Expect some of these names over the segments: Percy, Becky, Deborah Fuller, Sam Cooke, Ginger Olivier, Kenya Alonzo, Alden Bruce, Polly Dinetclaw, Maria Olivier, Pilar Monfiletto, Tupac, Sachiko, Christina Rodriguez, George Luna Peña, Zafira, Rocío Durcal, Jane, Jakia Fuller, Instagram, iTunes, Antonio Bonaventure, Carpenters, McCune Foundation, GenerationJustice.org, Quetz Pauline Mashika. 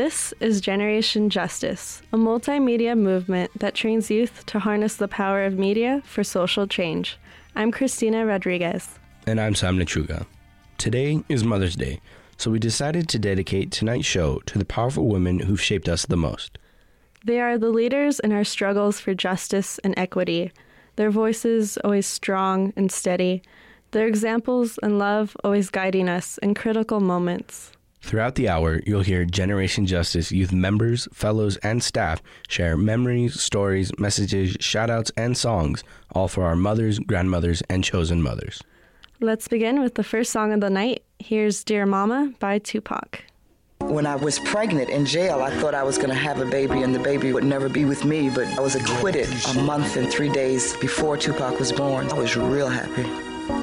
This is Generation Justice, a multimedia movement that trains youth to harness the power of media for social change. I'm Christina Rodriguez. And I'm Sam Lechuga. Today is Mother's Day, so we decided to dedicate tonight's show to the powerful women who've shaped us the most. They are the leaders in our struggles for justice and equity. Their voices always strong and steady. Their examples and love always guiding us in critical moments. Throughout the hour, you'll hear Generation Justice youth members, fellows, and staff share memories, stories, messages, shout-outs, and songs, all for our mothers, grandmothers, and chosen mothers. Let's begin with the first song of the night. Here's Dear Mama by Tupac. When I was pregnant in jail, I thought I was going to have a baby and the baby would never be with me, but I was acquitted a month and 3 days before Tupac was born. I was real happy.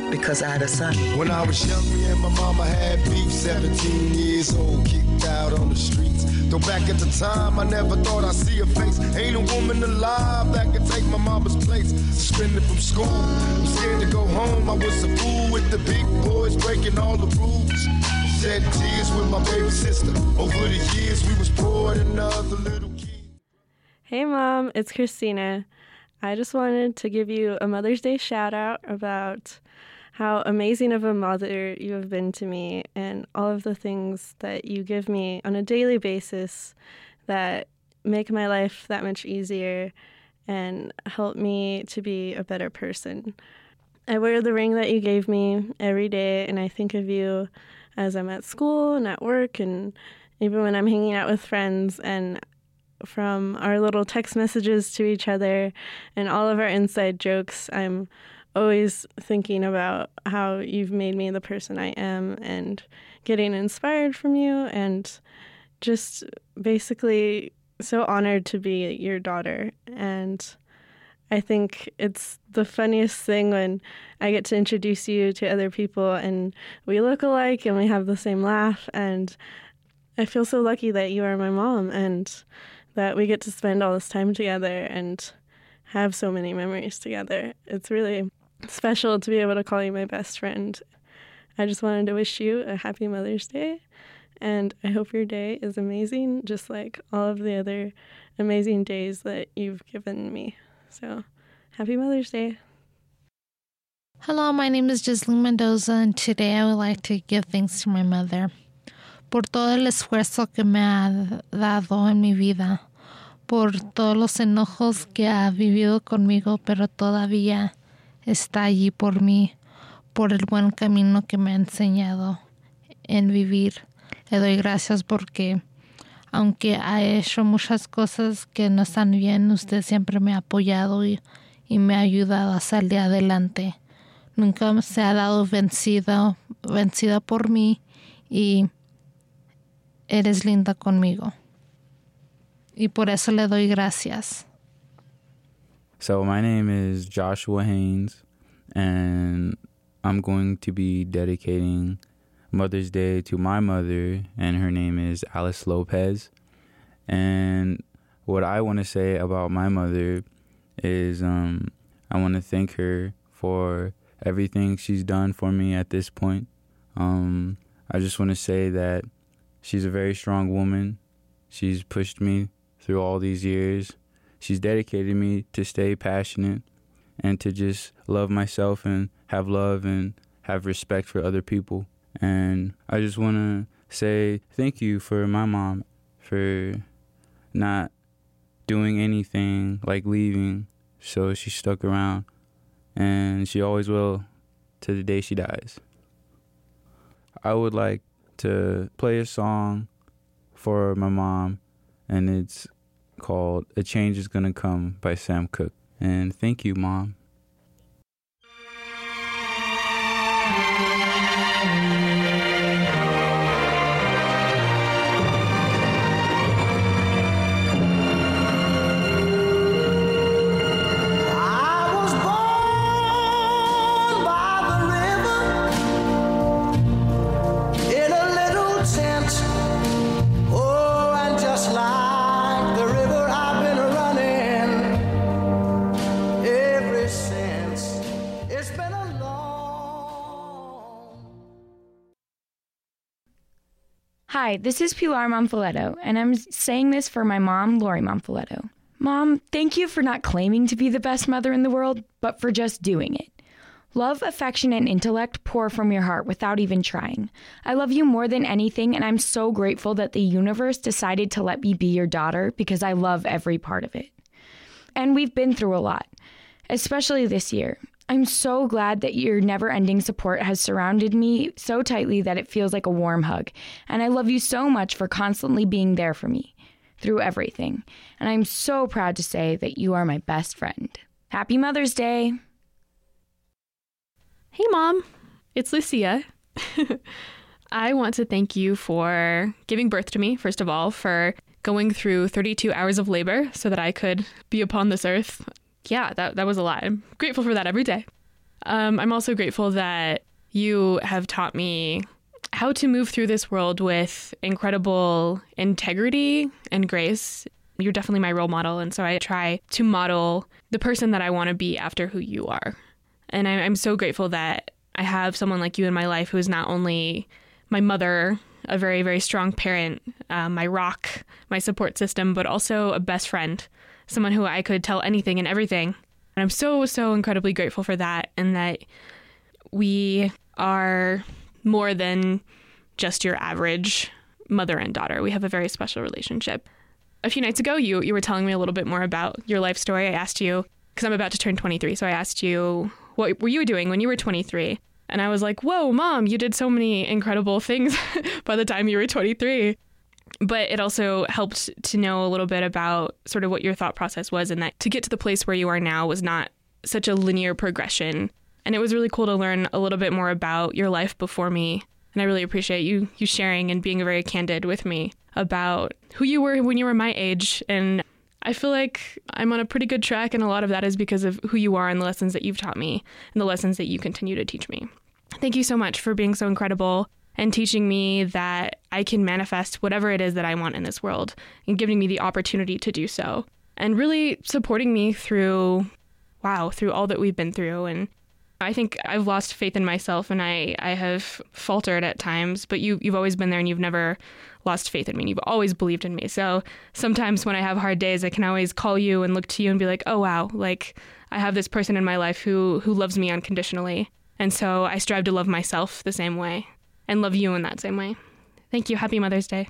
Because I had a son. When I was young, me and my mama had beef. 17 years old, kicked out on the streets. Though back at the time, I never thought I'd see her face. Ain't a woman alive that could take my mama's place. Suspended from school, I'm scared to go home. I was a fool with the big boys breaking all the rules. Shed tears with my baby sister. Over the years, we was poor than other little kids. Hey, Mom, it's Christina. I just wanted to give you a Mother's Day shout-out about how amazing of a mother you have been to me and all of the things that you give me on a daily basis that make my life that much easier and help me to be a better person. I wear the ring that you gave me every day, and I think of you as I'm at school and at work and even when I'm hanging out with friends, and from our little text messages to each other and all of our inside jokes, I'm always thinking about how you've made me the person I am and getting inspired from you, and just basically so honored to be your daughter. And I think it's the funniest thing when I get to introduce you to other people and we look alike and we have the same laugh, and I feel so lucky that you are my mom and that we get to spend all this time together and have so many memories together. It's really special to be able to call you my best friend. I just wanted to wish you a happy Mother's Day, and I hope your day is amazing, just like all of the other amazing days that you've given me. So, happy Mother's Day. Hello, my name is Jisling Mendoza, and today I would like to give thanks to my mother por todo el esfuerzo que me ha dado en mi vida, por todos los enojos que ha vivido conmigo, pero todavía está allí por mí, por el buen camino que me ha enseñado en vivir. Le doy gracias porque, aunque ha hecho muchas cosas que no están bien, usted siempre me ha apoyado y me ha ayudado a salir adelante. Nunca se ha dado vencida por mí y eres linda conmigo. Y por eso le doy gracias. So my name is Joshua Haynes, and I'm going to be dedicating Mother's Day to my mother, and her name is Alice Lopez. And what I want to say about my mother is I want to thank her for everything she's done for me at this point. I just want to say that she's a very strong woman. She's pushed me through all these years. She's dedicated me to stay passionate and to just love myself and have love and have respect for other people. And I just want to say thank you for my mom, for not doing anything like leaving. So she stuck around, and she always will to the day she dies. I would like to play a song for my mom, and it's called A Change Is Gonna Come by Sam Cooke. And thank you, Mom. Like the river I've been running, every Hi, this is Pilar Monfiletto, and I'm saying this for my mom, Lori Monfiletto. Mom, thank you for not claiming to be the best mother in the world, but for just doing it. Love, affection, and intellect pour from your heart without even trying. I love you more than anything, and I'm so grateful that the universe decided to let me be your daughter because I love every part of it. And we've been through a lot, especially this year. I'm so glad that your never-ending support has surrounded me so tightly that it feels like a warm hug, and I love you so much for constantly being there for me through everything, and I'm so proud to say that you are my best friend. Happy Mother's Day! Hey, Mom. It's Lucia. I want to thank you for giving birth to me, first of all, for going through 32 hours of labor so that I could be upon this earth. Yeah, that was a lot. I'm grateful for that every day. I'm also grateful that you have taught me how to move through this world with incredible integrity and grace. You're definitely my role model, and so I try to model the person that I want to be after who you are. And I'm so grateful that I have someone like you in my life who is not only my mother, a very, very strong parent, my rock, my support system, but also a best friend, someone who I could tell anything and everything. And I'm so, so incredibly grateful for that, and that we are more than just your average mother and daughter. We have a very special relationship. A few nights ago, you were telling me a little bit more about your life story. I asked you, because I'm about to turn 23, so I asked you, what were you doing when you were 23? And I was like, whoa, Mom, you did so many incredible things by the time you were 23. But it also helped to know a little bit about sort of what your thought process was, and that to get to the place where you are now was not such a linear progression. And it was really cool to learn a little bit more about your life before me. And I really appreciate you sharing and being very candid with me about who you were when you were my age. And I feel like I'm on a pretty good track, and a lot of that is because of who you are and the lessons that you've taught me and the lessons that you continue to teach me. Thank you so much for being so incredible and teaching me that I can manifest whatever it is that I want in this world, and giving me the opportunity to do so, and really supporting me through all that we've been through. And I think I've lost faith in myself, and I have faltered at times, but you've always been there, and you've never lost faith in me. You've always believed in me. So sometimes when I have hard days, I can always call you and look to you and be like, oh, wow, like I have this person in my life who loves me unconditionally. And so I strive to love myself the same way and love you in that same way. Thank you. Happy Mother's Day.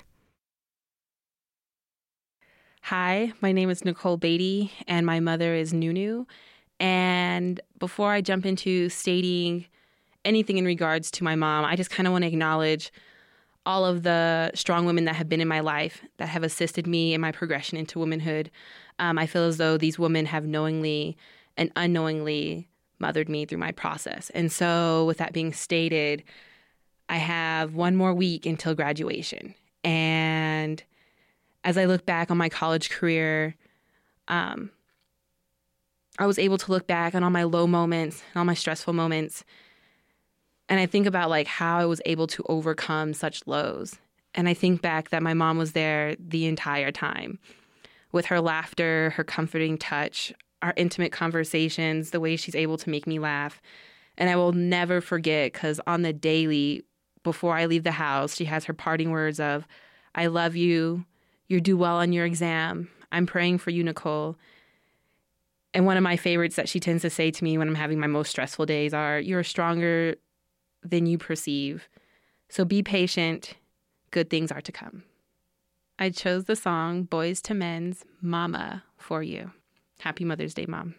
Hi, my name is Nicole Beatty, and my mother is Nunu. And before I jump into stating anything in regards to my mom, I just kind of want to acknowledge all of the strong women that have been in my life that have assisted me in my progression into womanhood. I feel as though these women have knowingly and unknowingly mothered me through my process. And so with that being stated, I have one more week until graduation. And as I look back on my college career, I was able to look back on all my low moments and all my stressful moments. And I think about like how I was able to overcome such lows. And I think back that my mom was there the entire time, with her laughter, her comforting touch, our intimate conversations, the way she's able to make me laugh. And I will never forget, because on the daily, before I leave the house, she has her parting words of, I love you. You do well on your exam. I'm praying for you, Nicole. And one of my favorites that she tends to say to me when I'm having my most stressful days are, you're stronger than you perceive. So be patient. Good things are to come. I chose the song Boys to Men's Mama for you. Happy Mother's Day, Mom.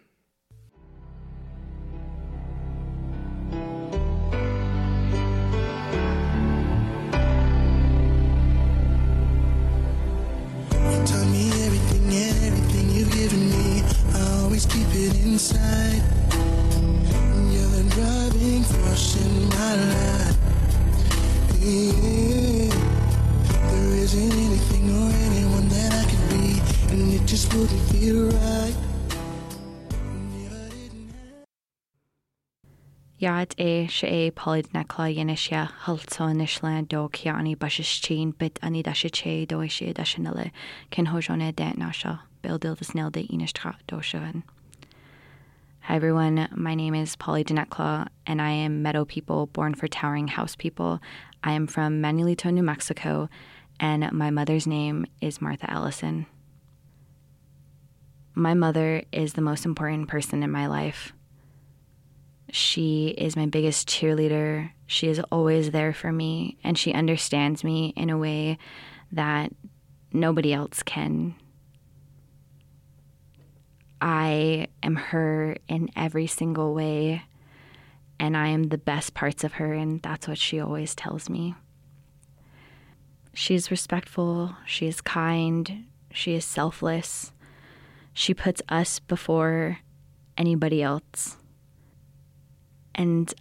You taught me everything and everything you've given me. Always keep it inside. You're the driving force in my life. Yeah. There isn't anything or anyone that I could be, and it just wouldn't feel right. Yad e she Polly Dinetclaw Yenishia Haltso Nishlan Dog Kiani Bashishin Bit Ani Dashiche Doishi Dashinale Ken Hojone Dant Nasha. Hi everyone, my name is Polly Dinetclaw, and I am Meadow People, born for towering house people. I am from Manuelito, New Mexico, and my mother's name is Martha Allison. My mother is the most important person in my life. She is my biggest cheerleader. She is always there for me, and she understands me in a way that nobody else can. I am her in every single way, and I am the best parts of her, and that's what she always tells me. She's respectful, she is kind, she is selfless. She puts us before anybody else. And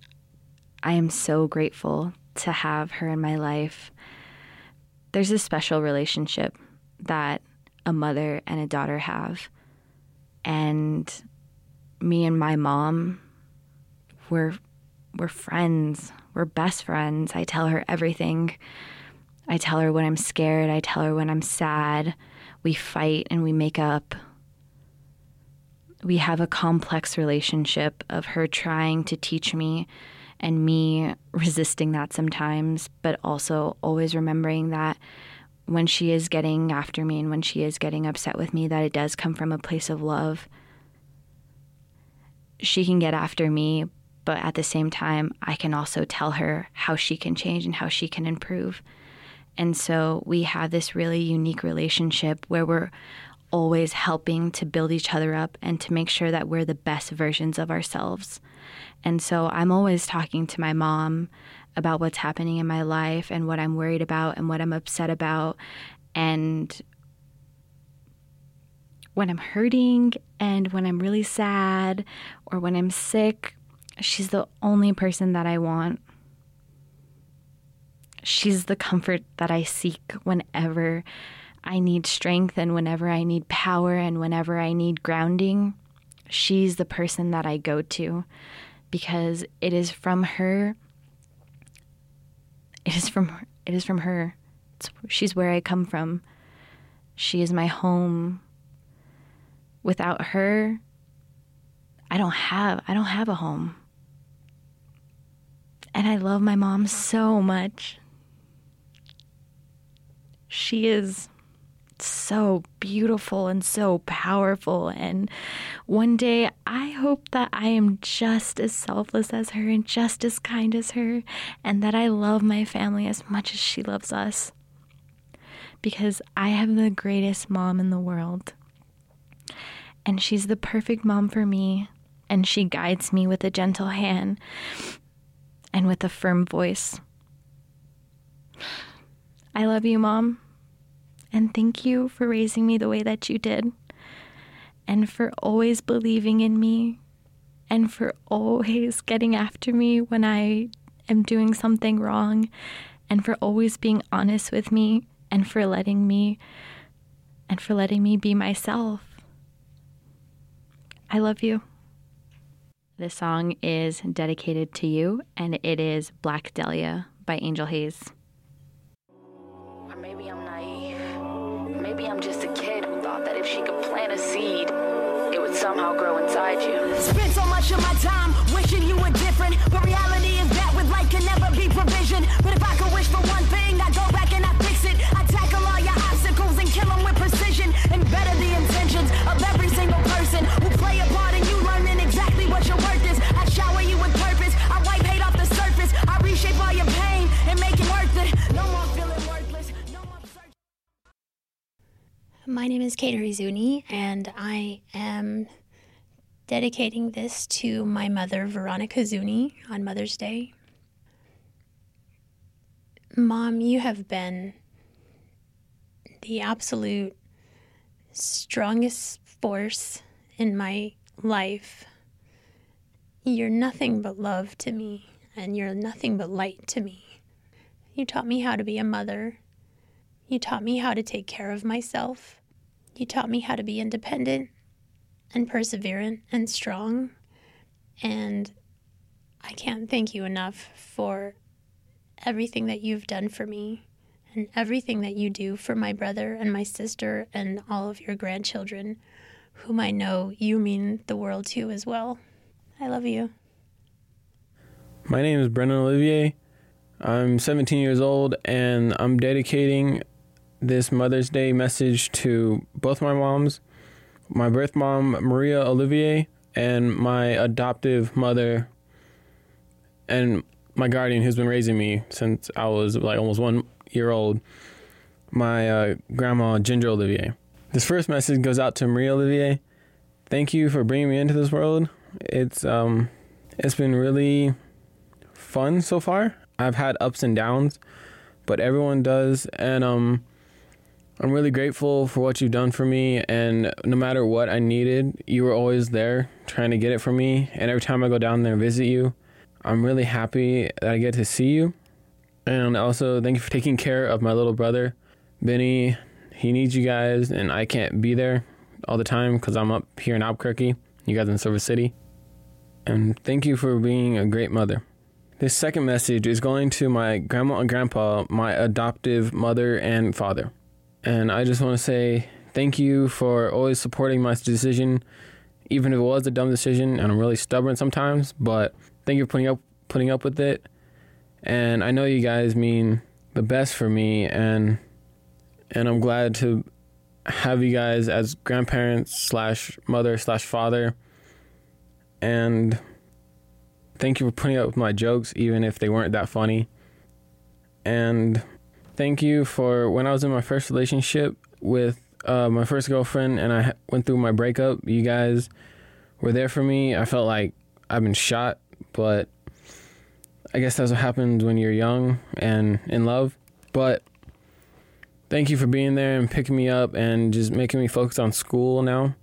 I am so grateful to have her in my life. There's a special relationship that a mother and a daughter have. And me and my mom, we're friends. We're best friends. I tell her everything. I tell her when I'm scared. I tell her when I'm sad. We fight and we make up. We have a complex relationship of her trying to teach me and me resisting that sometimes, but also always remembering that when she is getting after me and when she is getting upset with me, that it does come from a place of love. She can get after me, but at the same time, I can also tell her how she can change and how she can improve. And so we have this really unique relationship where we're always helping to build each other up and to make sure that we're the best versions of ourselves. And so I'm always talking to my mom about what's happening in my life and what I'm worried about and what I'm upset about and when I'm hurting and when I'm really sad or when I'm sick. She's the only person that I want. She's the comfort that I seek whenever I need strength and whenever I need power and whenever I need grounding. She's the person that I go to because it is from her. It is from her. She's where I come from. She is my home. Without her, I don't have a home. And I love my mom so much. She is so beautiful and so powerful, and one day I hope that I am just as selfless as her and just as kind as her, and that I love my family as much as she loves us, because I have the greatest mom in the world, and she's the perfect mom for me, and she guides me with a gentle hand and with a firm voice. I love you, Mom. And thank you for raising me the way that you did, and for always believing in me, and for always getting after me when I am doing something wrong, and for always being honest with me, and for letting me be myself. I love you. This song is dedicated to you, and it is Black Dahlia by Angel Hayes. Or maybe I'm naive. Maybe I'm just a kid who thought that if she could plant a seed, it would somehow grow inside you. Spent so much of my time wishing you were different, but reality is that with life can never be provision. But if I could wish for one thing, I'd go back and I'd fix it. I'd tackle all your obstacles and kill them with precision, and better the intentions of every single person who play a part in you learning exactly what your worth is. I'd shower you with purpose, I'd wipe hate off the surface, I'd reshape all your pain and make it worth it. No more feeling worthless. My name is Kateri Zuni, and I am dedicating this to my mother, Veronica Zuni, on Mother's Day. Mom, you have been the absolute strongest force in my life. You're nothing but love to me, and you're nothing but light to me. You taught me how to be a mother. You taught me how to take care of myself. You taught me how to be independent and perseverant and strong. And I can't thank you enough for everything that you've done for me and everything that you do for my brother and my sister and all of your grandchildren, whom I know you mean the world to as well. I love you. My name is Brennan Olivier. I'm 17 years old, and I'm dedicating this Mother's Day message to both my moms, my birth mom, Maria Olivier, and my adoptive mother and my guardian who's been raising me since I was like almost 1 year old, my grandma, Ginger Olivier. This first message goes out to Maria Olivier. Thank you for bringing me into this world. It's been really fun so far. I've had ups and downs, but everyone does. And I'm really grateful for what you've done for me. And no matter what I needed, you were always there trying to get it from me. And every time I go down there and visit you, I'm really happy that I get to see you. And also, thank you for taking care of my little brother, Benny. He needs you guys, and I can't be there all the time because I'm up here in Albuquerque. You guys in Silver City. And thank you for being a great mother. This second message is going to my grandma and grandpa, my adoptive mother and father. And I just want to say thank you for always supporting my decision, even if it was a dumb decision, and I'm really stubborn sometimes, but thank you for putting up with it. And I know you guys mean the best for me, and I'm glad to have you guys as grandparents / mother / father. And thank you for putting up with my jokes, even if they weren't that funny. And thank you for when I was in my first relationship with my first girlfriend and I went through my breakup, you guys were there for me. I felt like I've been shot, but I guess that's what happens when you're young and in love. But thank you for being there and picking me up and just making me focus on school now.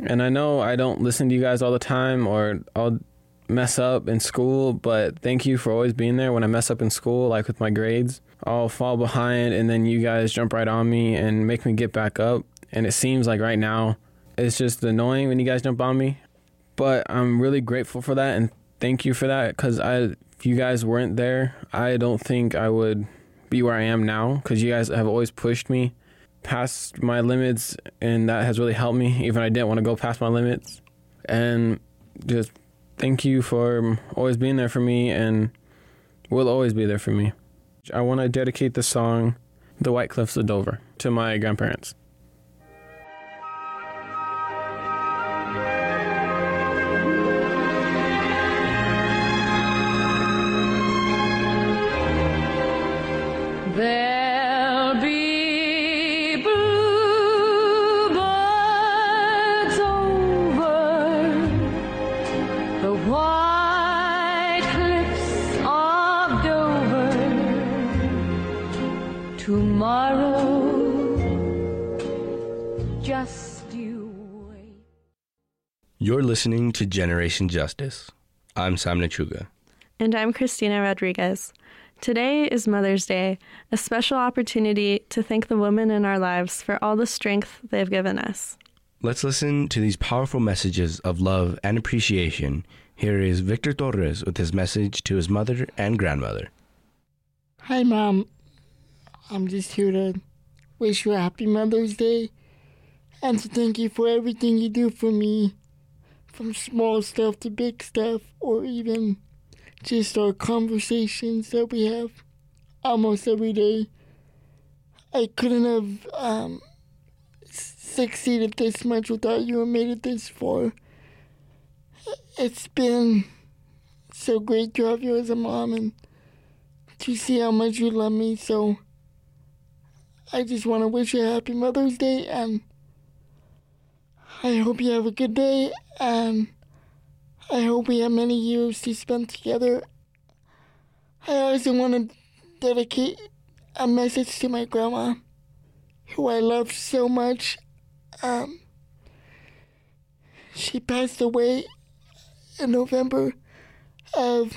And I know I don't listen to you guys all the time or I'll mess up in school, but thank you for always being there when I mess up in school, like with my grades. I'll fall behind and then you guys jump right on me and make me get back up. And it seems like right now it's just annoying when you guys jump on me. But I'm really grateful for that and thank you for that because if you guys weren't there, I don't think I would be where I am now because you guys have always pushed me past my limits, and that has really helped me, even I didn't want to go past my limits. And just thank you for always being there for me and will always be there for me. I want to dedicate the song, The White Cliffs of Dover, to my grandparents. You're listening to Generation Justice. I'm Sam Nachuga. And I'm Christina Rodriguez. Today is Mother's Day, a special opportunity to thank the women in our lives for all the strength they've given us. Let's listen to these powerful messages of love and appreciation. Here is Victor Torres with his message to his mother and grandmother. Hi, Mom. I'm just here to wish you a happy Mother's Day and to thank you for everything you do for me. From small stuff to big stuff, or even just our conversations that we have almost every day. I couldn't have succeeded this much without you and made it this far. It's been so great to have you as a mom and to see how much you love me. So I just want to wish you a happy Mother's Day, and I hope you have a good day, and I hope we have many years to spend together. I also want to dedicate a message to my grandma, who I love so much. She passed away in November of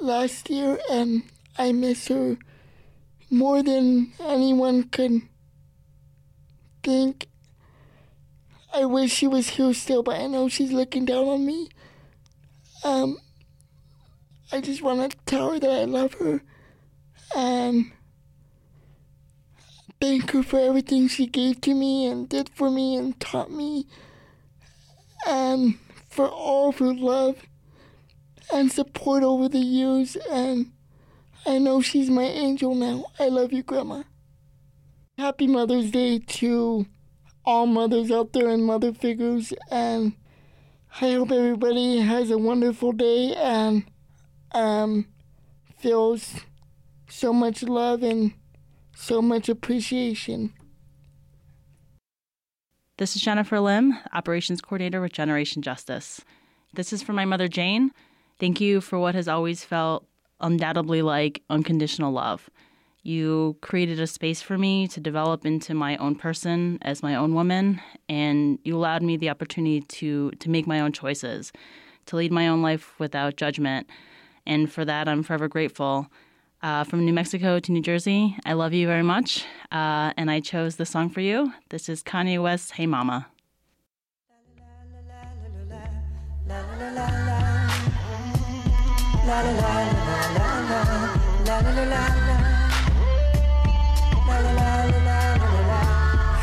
last year, and I miss her more than anyone could think. I wish she was here still, but I know she's looking down on me. I just want to tell her that I love her and thank her for everything she gave to me and did for me and taught me, and for all of her love and support over the years. And I know she's my angel now. I love you, Grandma. Happy Mother's Day to all mothers out there and mother figures, and I hope everybody has a wonderful day and feels so much love and so much appreciation. This is Jennifer Lim, Operations Coordinator with Generation Justice. This is for my mother, Jane. Thank you for what has always felt undoubtedly like unconditional love. You created a space for me to develop into my own person as my own woman, and you allowed me the opportunity to make my own choices, to lead my own life without judgment. And for that, I'm forever grateful. From New Mexico to New Jersey, I love you very much, and I chose this song for you. This is Kanye West's Hey Mama.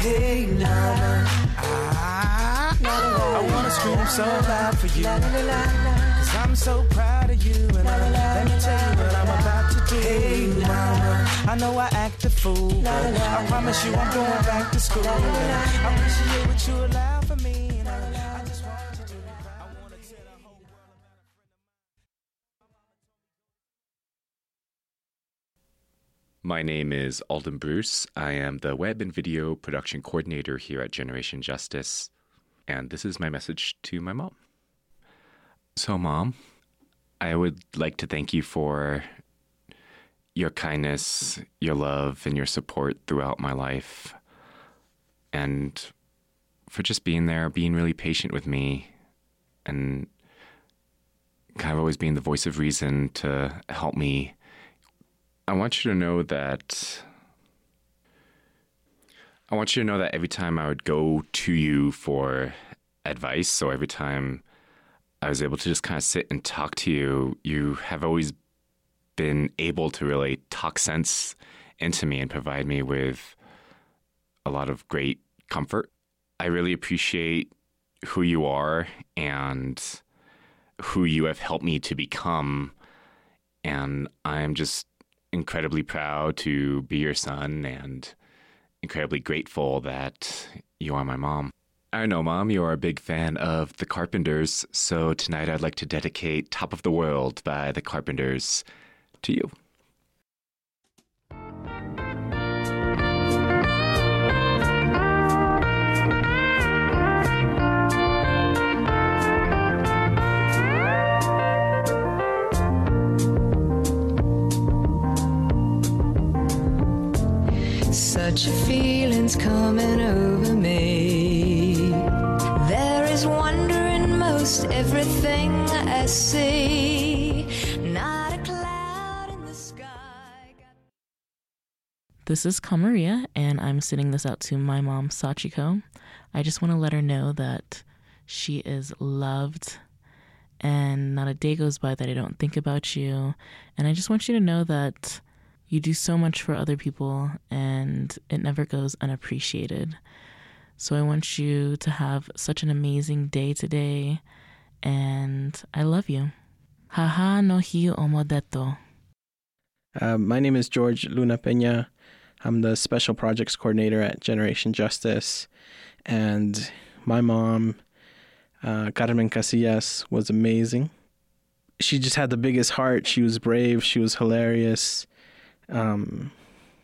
Hey Mama, I wanna scream so loud for you, 'cause I'm so proud of you, and let me tell you what I'm about to do. Hey Mama, I know I act a fool, but I promise you I'm going back to school. I appreciate what you allow for me. My name is Alden Bruce. I am the Web and Video Production Coordinator here at Generation Justice, and this is my message to my mom. So, Mom, I would like to thank you for your kindness, your love, and your support throughout my life, and for just being there, being really patient with me, and kind of always being the voice of reason to help me. I want you to know that every time I would go to you for advice, so every time I was able to just kind of sit and talk to you, you have always been able to really talk sense into me and provide me with a lot of great comfort. I really appreciate who you are and who you have helped me to become, and I'm just incredibly proud to be your son and incredibly grateful that you are my mom. I know, Mom, you are a big fan of the Carpenters, so tonight I'd like to dedicate Top of the World by the Carpenters to you. Such a feeling's coming over me. There is wonder in most everything I see. Not a cloud in the sky. This is Kamaria, and I'm sending this out to my mom, Sachiko. I just want to let her know that she is loved, and not a day goes by that I don't think about you. And I just want you to know that you do so much for other people, and it never goes unappreciated. So I want you to have such an amazing day today, and I love you. Haha no hiu omodeto. My name is George Luna Peña. I'm the Special Projects Coordinator at Generation Justice, and my mom, Carmen Casillas, was amazing. She just had the biggest heart. She was brave. She was hilarious.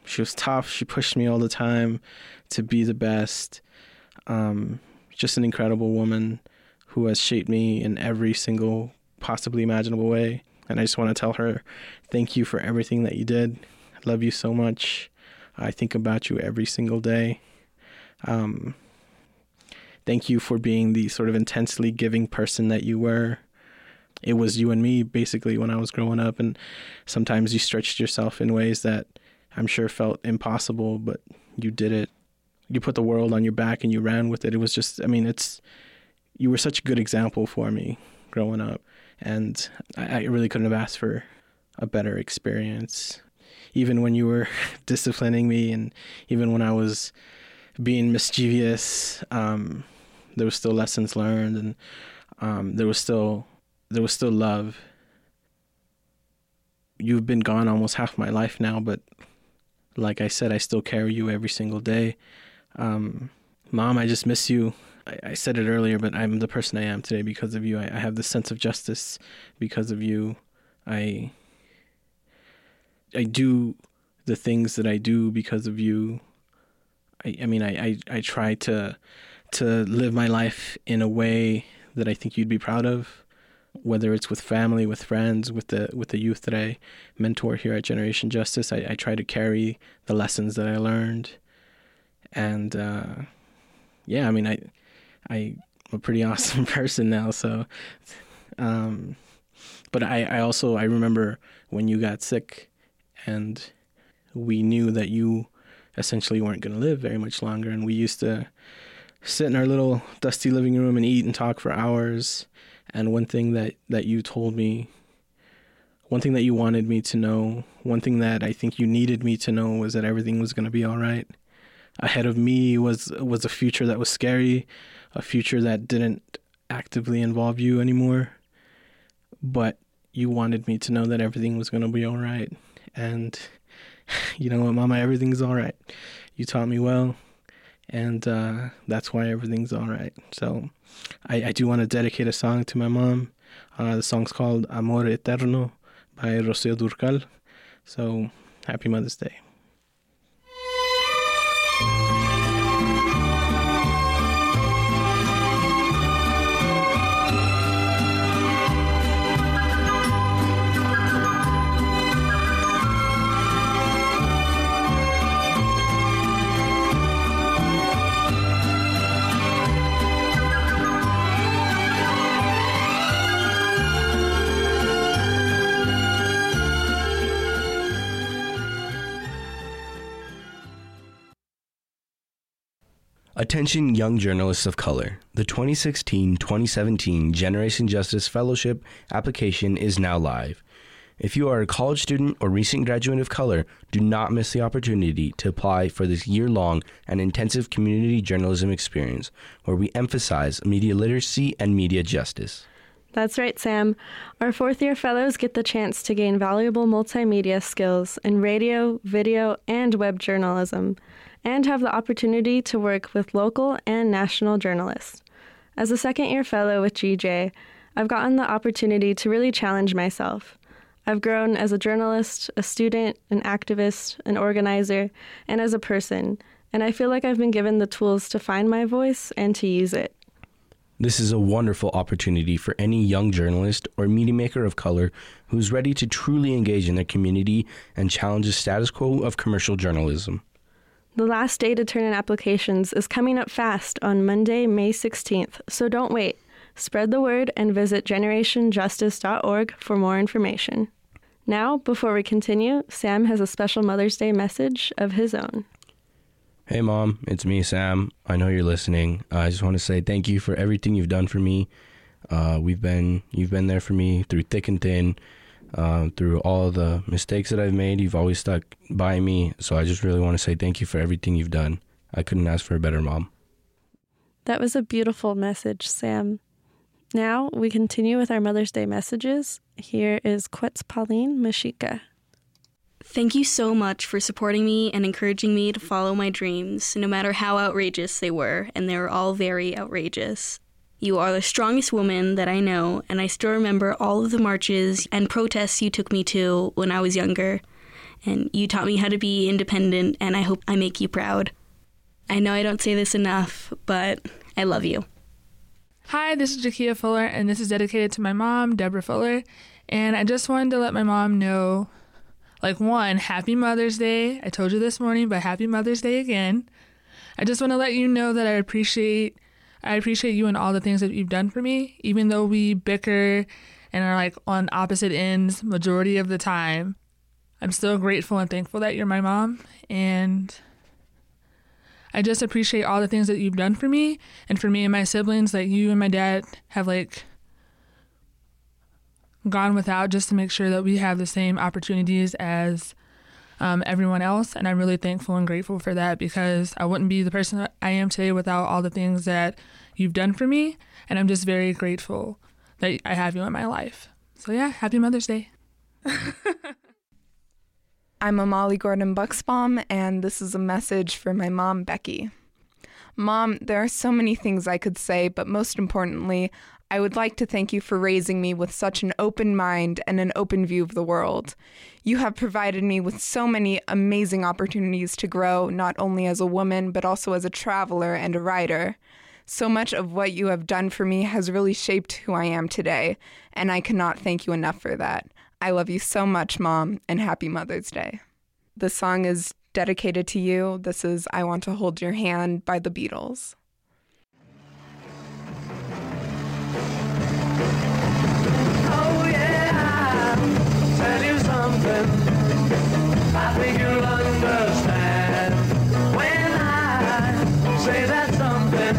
She was tough. She pushed me all the time to be the best. Just an incredible woman who has shaped me in every single possibly imaginable way. And I just want to tell her, thank you for everything that you did. I love you so much. I think about you every single day. Thank you for being the sort of intensely giving person that you were. It was you and me, basically, when I was growing up, and sometimes you stretched yourself in ways that I'm sure felt impossible, but you did it. You put the world on your back, and you ran with it. It was just, you were such a good example for me growing up, and I really couldn't have asked for a better experience. Even when you were disciplining me, and even when I was being mischievous, there was still lessons learned, and there was still love. You've been gone almost half my life now, but Like I said, I still carry you every single day. Mom, I just miss you. I said it earlier, but I'm the person I am today because of you. I have this sense of justice because of you. I do the things that I do because of you. I mean, I try to live my life in a way that I think you'd be proud of, whether it's with family, with friends, with the youth that I mentor here at Generation Justice. I try to carry the lessons that I learned. And, yeah, I mean, I'm a pretty awesome person now. So, but I also remember when you got sick and we knew that you essentially weren't going to live very much longer. And we used to sit in our little dusty living room and eat and talk for hours. And one thing that you told me, one thing that you wanted me to know, one thing that I think you needed me to know was that everything was going to be all right. Ahead of me was a future that was scary, a future that didn't actively involve you anymore. But you wanted me to know that everything was going to be all right. And you know what, Mama, everything's all right. You taught me well, and that's why everything's all right. So I do want to dedicate a song to my mom. The song's called Amor Eterno by Rocío Durcal. So happy Mother's Day. Attention young journalists of color. The 2016-2017 Generation Justice Fellowship application is now live. If you are a college student or recent graduate of color, do not miss the opportunity to apply for this year-long and intensive community journalism experience, where we emphasize media literacy and media justice. That's right, Sam. Our fourth-year fellows get the chance to gain valuable multimedia skills in radio, video, and web journalism, and have the opportunity to work with local and national journalists. As a second-year fellow with GJ, I've gotten the opportunity to really challenge myself. I've grown as a journalist, a student, an activist, an organizer, and as a person, and I feel like I've been given the tools to find my voice and to use it. This is a wonderful opportunity for any young journalist or media maker of color who's ready to truly engage in their community and challenge the status quo of commercial journalism. The last day to turn in applications is coming up fast on Monday, May 16th, so don't wait. Spread the word and visit GenerationJustice.org for more information. Now, before we continue, Sam has a special Mother's Day message of his own. Hey, Mom. It's me, Sam. I know you're listening. I just want to say thank you for everything you've done for me. You've been there for me through thick and thin. Through all the mistakes that I've made, you've always stuck by me. So I just really want to say thank you for everything you've done. I couldn't ask for a better mom. That was a beautiful message, Sam. Now we continue with our Mother's Day messages. Here is Quetz Pauline Mashika. Thank you so much for supporting me and encouraging me to follow my dreams, no matter how outrageous they were, and they were all very outrageous. You are the strongest woman that I know, and I still remember all of the marches and protests you took me to when I was younger. And you taught me how to be independent, and I hope I make you proud. I know I don't say this enough, but I love you. Hi, this is Jakia Fuller, and this is dedicated to my mom, Deborah Fuller. And I just wanted to let my mom know, one, happy Mother's Day. I told you this morning, but happy Mother's Day again. I just want to let you know that I appreciate you and all the things that you've done for me, even though we bicker and are on opposite ends majority of the time. I'm still grateful and thankful that you're my mom, and I just appreciate all the things that you've done for me and for me and my siblings. You and my dad have gone without just to make sure that we have the same opportunities as everyone else, and I'm really thankful and grateful for that, because I wouldn't be the person that I am today without all the things that you've done for me, and I'm just very grateful that I have you in my life. So yeah, happy Mother's Day. I'm Amali Gordon Buxbaum, and this is a message for my mom, Becky. Mom, there are so many things I could say, but most importantly, I would like to thank you for raising me with such an open mind and an open view of the world. You have provided me with so many amazing opportunities to grow, not only as a woman, but also as a traveler and a writer. So much of what you have done for me has really shaped who I am today, and I cannot thank you enough for that. I love you so much, Mom, and happy Mother's Day. The song is dedicated to you. This is I Want to Hold Your Hand by the Beatles. Oh, yeah, I'll tell you something. I think you'll understand when I say that something.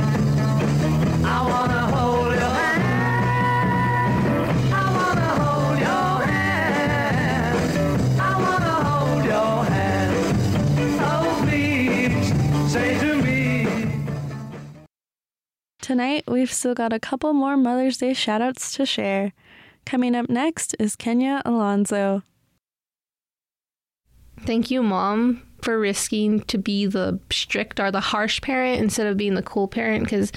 Tonight, we've still got a couple more Mother's Day shoutouts to share. Coming up next is Kenya Alonzo. Thank you, Mom, for risking to be the strict or the harsh parent instead of being the cool parent, because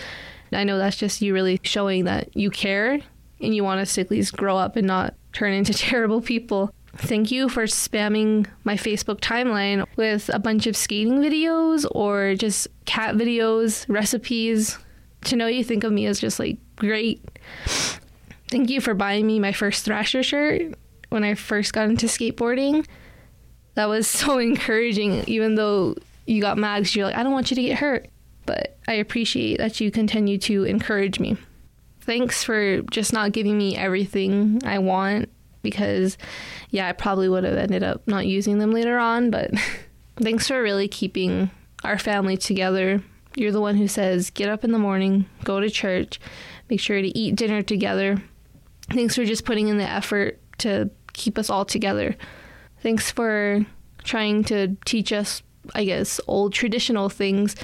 I know that's just you really showing that you care and you want us to at least grow up and not turn into terrible people. Thank you for spamming my Facebook timeline with a bunch of skating videos or just cat videos, recipes. To know you think of me as just, like, great. Thank you for buying me my first Thrasher shirt when I first got into skateboarding. That was so encouraging. Even though you got mad, you're like, I don't want you to get hurt. But I appreciate that you continue to encourage me. Thanks for just not giving me everything I want because, yeah, I probably would have ended up not using them later on. But thanks for really keeping our family together. You're the one who says, get up in the morning, go to church, make sure to eat dinner together. Thanks for just putting in the effort to keep us all together. Thanks for trying to teach us, I guess, old traditional things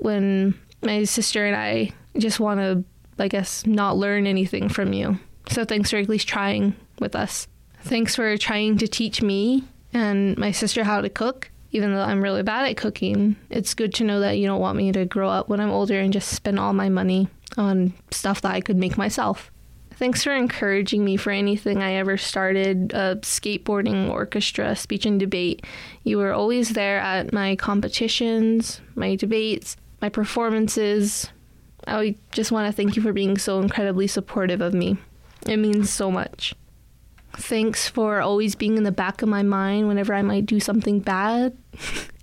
when my sister and I just want to, I guess, not learn anything from you. So thanks for at least trying with us. Thanks for trying to teach me and my sister how to cook. Even though I'm really bad at cooking, it's good to know that you don't want me to grow up when I'm older and just spend all my money on stuff that I could make myself. Thanks for encouraging me for anything I ever started, skateboarding, orchestra, speech and debate. You were always there at my competitions, my debates, my performances. I just want to thank you for being so incredibly supportive of me. It means so much. Thanks for always being in the back of my mind whenever I might do something bad.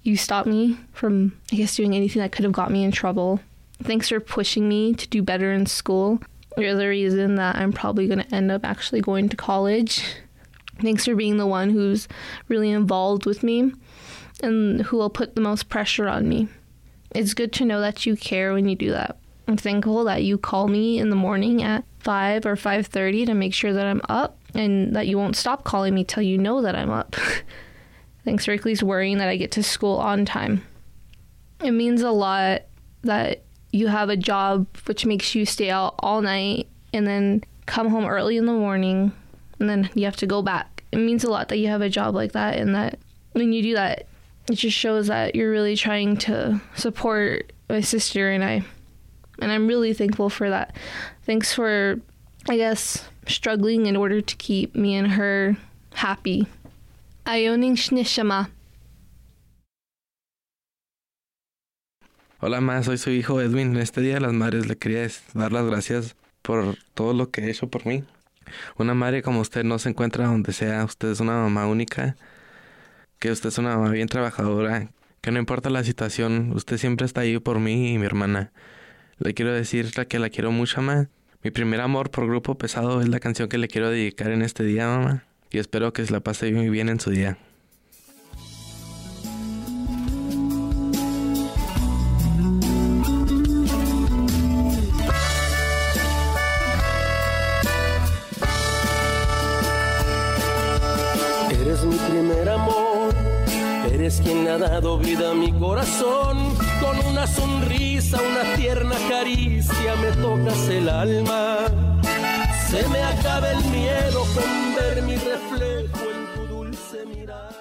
You stopped me from, I guess, doing anything that could have got me in trouble. Thanks for pushing me to do better in school. You're the reason that I'm probably going to end up actually going to college. Thanks for being the one who's really involved with me and who will put the most pressure on me. It's good to know that you care when you do that. I'm thankful that you call me in the morning at 5 or 5:30 to make sure that I'm up. And that you won't stop calling me till you know that I'm up. Thanks for at least worrying that I get to school on time. It means a lot that you have a job which makes you stay out all night and then come home early in the morning and then you have to go back. It means a lot that you have a job like that and that when you do that, it just shows that you're really trying to support my sister and I. And I'm really thankful for that. Thanks for, I guess, struggling in order to keep me and her happy. Ayoning Shneshama. Hola, ma, soy su hijo Edwin. En este Día de las Madres le quería dar las gracias por todo lo que ha hecho por mí. Una madre como usted no se encuentra donde sea. Usted es una mamá única, que usted es una mamá bien trabajadora, que no importa la situación, usted siempre está ahí por mí y mi hermana. Le quiero decir que la quiero mucho, ma. Mi primer amor por Grupo Pesado es la canción que le quiero dedicar en este día, mamá, y espero que se la pase muy bien en su día. Eres mi primer amor, eres quien ha dado vida a mi corazón. Con una sonrisa, una tierna caricia, me tocas el alma. Se me acaba el miedo con ver mi reflejo en tu dulce mirada.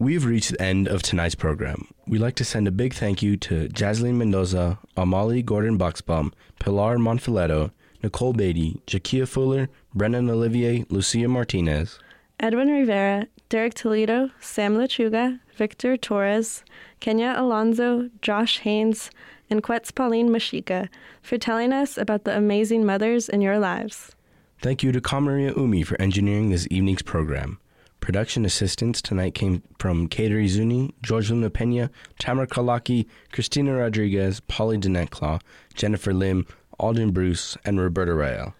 We've reached the end of tonight's program. We'd like to send a big thank you to Jisling Mendoza, Amali Gordon-Buxbaum, Pilar Monfiletto, Nicole Beatty, Jakia Fuller, Brennan Olivier, Lucia Martinez, Edwin Rivera, Derek Toledo, Sam Lechuga, Victor Torres, Kenya Alonzo, Josh Haynes, and Quetz Pauline Mashika for telling us about the amazing mothers in your lives. Thank you to Kamaria Umi for engineering this evening's program. Production assistance tonight came from Kateri Zuni, Georgelina Pena, Tamara Kalaki, Christina Rodriguez, Polly Dinetclaw, Jennifer Lim, Alden Bruce, and Roberta Rael.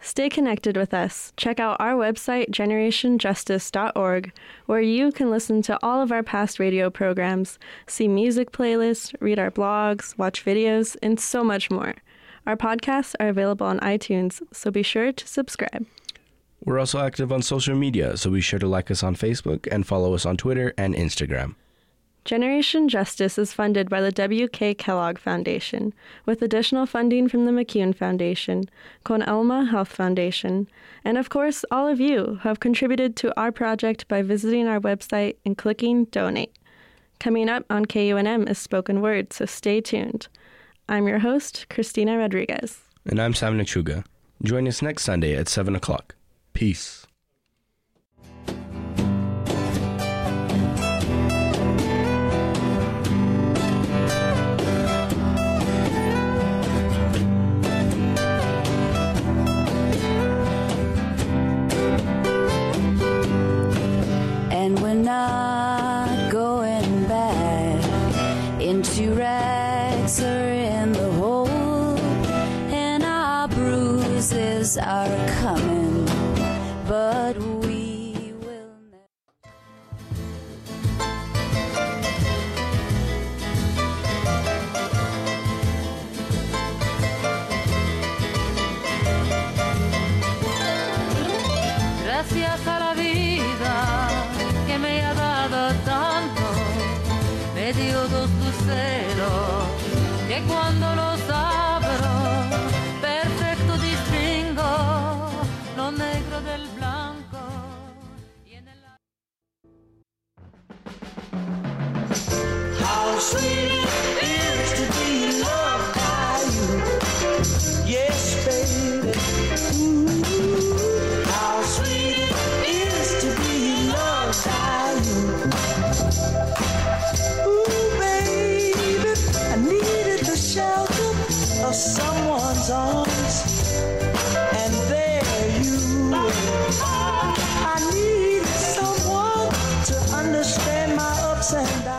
Stay connected with us. Check out our website, GenerationJustice.org, where you can listen to all of our past radio programs, see music playlists, read our blogs, watch videos, and so much more. Our podcasts are available on iTunes, so be sure to subscribe. We're also active on social media, so be sure to like us on Facebook and follow us on Twitter and Instagram. Generation Justice is funded by the W.K. Kellogg Foundation, with additional funding from the McCune Foundation, Con Alma Health Foundation, and of course, all of you who have contributed to our project by visiting our website and clicking Donate. Coming up on KUNM is Spoken Word, so stay tuned. I'm your host, Christina Rodriguez. And I'm Sam Lechuga. Join us next Sunday at 7 o'clock. Peace. And we're not going back into rags or in the hole, and our bruises are coming, but we will never. Gracias a la vida que me ha dado tanto, me dio dos luceros que cuando los abro, perfecto distingo lo negro del blanco. Y en el... How sweet it is to be loved by you. Yes, baby. Ooh, how sweet it is to be. Ooh, baby, I needed the shelter of someone's arms, and there you were. I needed someone to understand my ups and downs.